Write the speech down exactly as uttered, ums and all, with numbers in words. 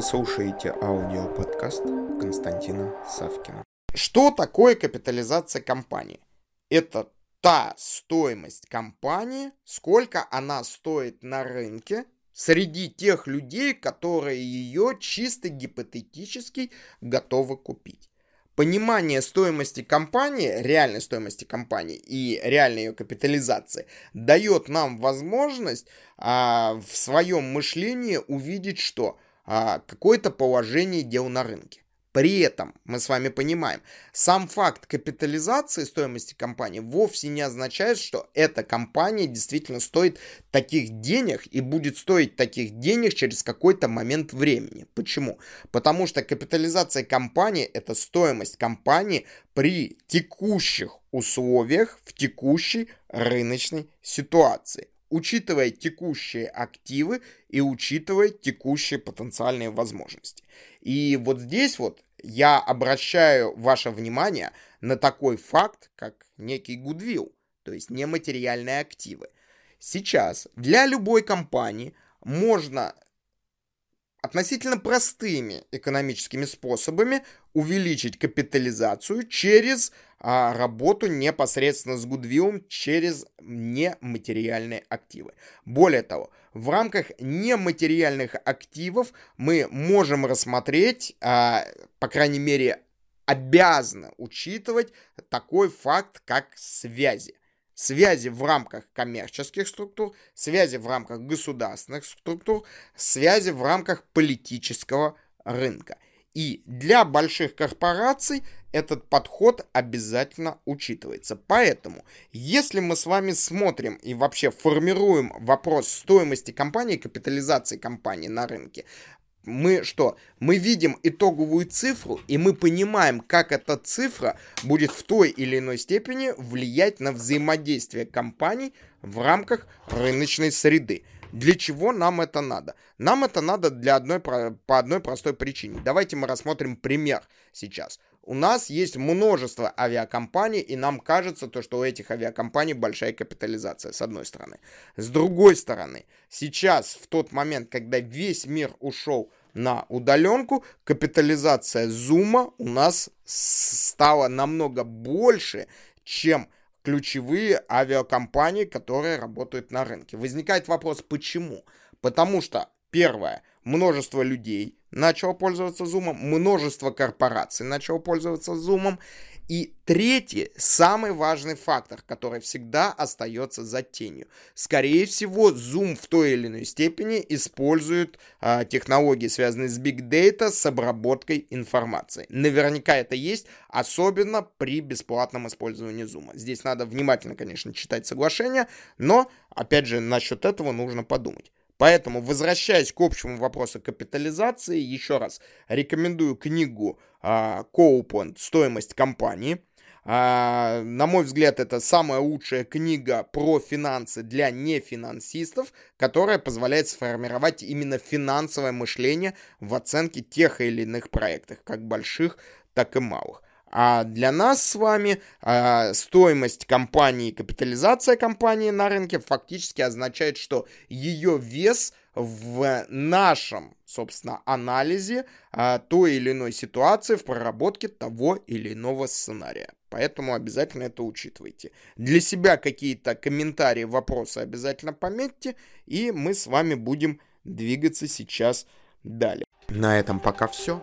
Вы слушаете аудиоподкаст Константина Савкина. Что такое капитализация компании? Это та стоимость компании, сколько она стоит на рынке среди тех людей, которые ее чисто гипотетически готовы купить. Понимание стоимости компании, реальной стоимости компании и реальной ее капитализации дает нам возможность а, в своем мышлении увидеть, что а, какое-то положение дел на рынке. При этом мы с вами понимаем, сам факт капитализации стоимости компании вовсе не означает, что эта компания действительно стоит таких денег и будет стоить таких денег через какой-то момент времени. Почему? Потому что капитализация компании – это стоимость компании при текущих условиях в текущей рыночной ситуации, учитывая текущие активы и учитывая текущие потенциальные возможности. И вот здесь вот я обращаю ваше внимание на такой факт, как некий Goodwill, то есть нематериальные активы. Сейчас для любой компании можно относительно простыми экономическими способами увеличить капитализацию через а, работу непосредственно с Goodwill, через нематериальные активы. Более того, в рамках нематериальных активов мы можем рассмотреть, а, по крайней мере, обязаны учитывать такой факт, как связи. Связи в рамках коммерческих структур, связи в рамках государственных структур, связи в рамках политического рынка. И для больших корпораций этот подход обязательно учитывается. Поэтому, если мы с вами смотрим и вообще формируем вопрос стоимости компании, капитализации компании на рынке, мы что? Мы видим итоговую цифру, и мы понимаем, как эта цифра будет в той или иной степени влиять на взаимодействие компаний в рамках рыночной среды. Для чего нам это надо? Нам это надо для одной, по одной простой причине. Давайте мы рассмотрим пример сейчас. У нас есть множество авиакомпаний, и нам кажется, то, что у этих авиакомпаний большая капитализация, с одной стороны. С другой стороны, сейчас, в тот момент, когда весь мир ушел на удаленку, капитализация Zoom у нас стала намного больше, чем ключевые авиакомпании, которые работают на рынке. Возникает вопрос, почему? Потому что, первое, множество людей начало пользоваться Zoom, множество корпораций начало пользоваться Zoom. И третий, самый важный фактор, который всегда остается за тенью. Скорее всего, Zoom в той или иной степени использует а, технологии, связанные с Big Data, с обработкой информации. Наверняка это есть, особенно при бесплатном использовании Zoom. Здесь надо внимательно, конечно, читать соглашение, но, опять же, насчет этого нужно подумать. Поэтому, возвращаясь к общему вопросу капитализации, еще раз рекомендую книгу «Коупен. Стоимость компании». А, на мой взгляд, это самая лучшая книга про финансы для нефинансистов, которая позволяет сформировать именно финансовое мышление в оценке тех или иных проектов, как больших, так и малых. А для нас с вами э, стоимость компании, капитализация компании на рынке фактически означает, что ее вес в нашем, собственно, анализе э, той или иной ситуации в проработке того или иного сценария. Поэтому обязательно это учитывайте. Для себя какие-то комментарии, вопросы обязательно пометьте, и мы с вами будем двигаться сейчас далее. На этом пока все.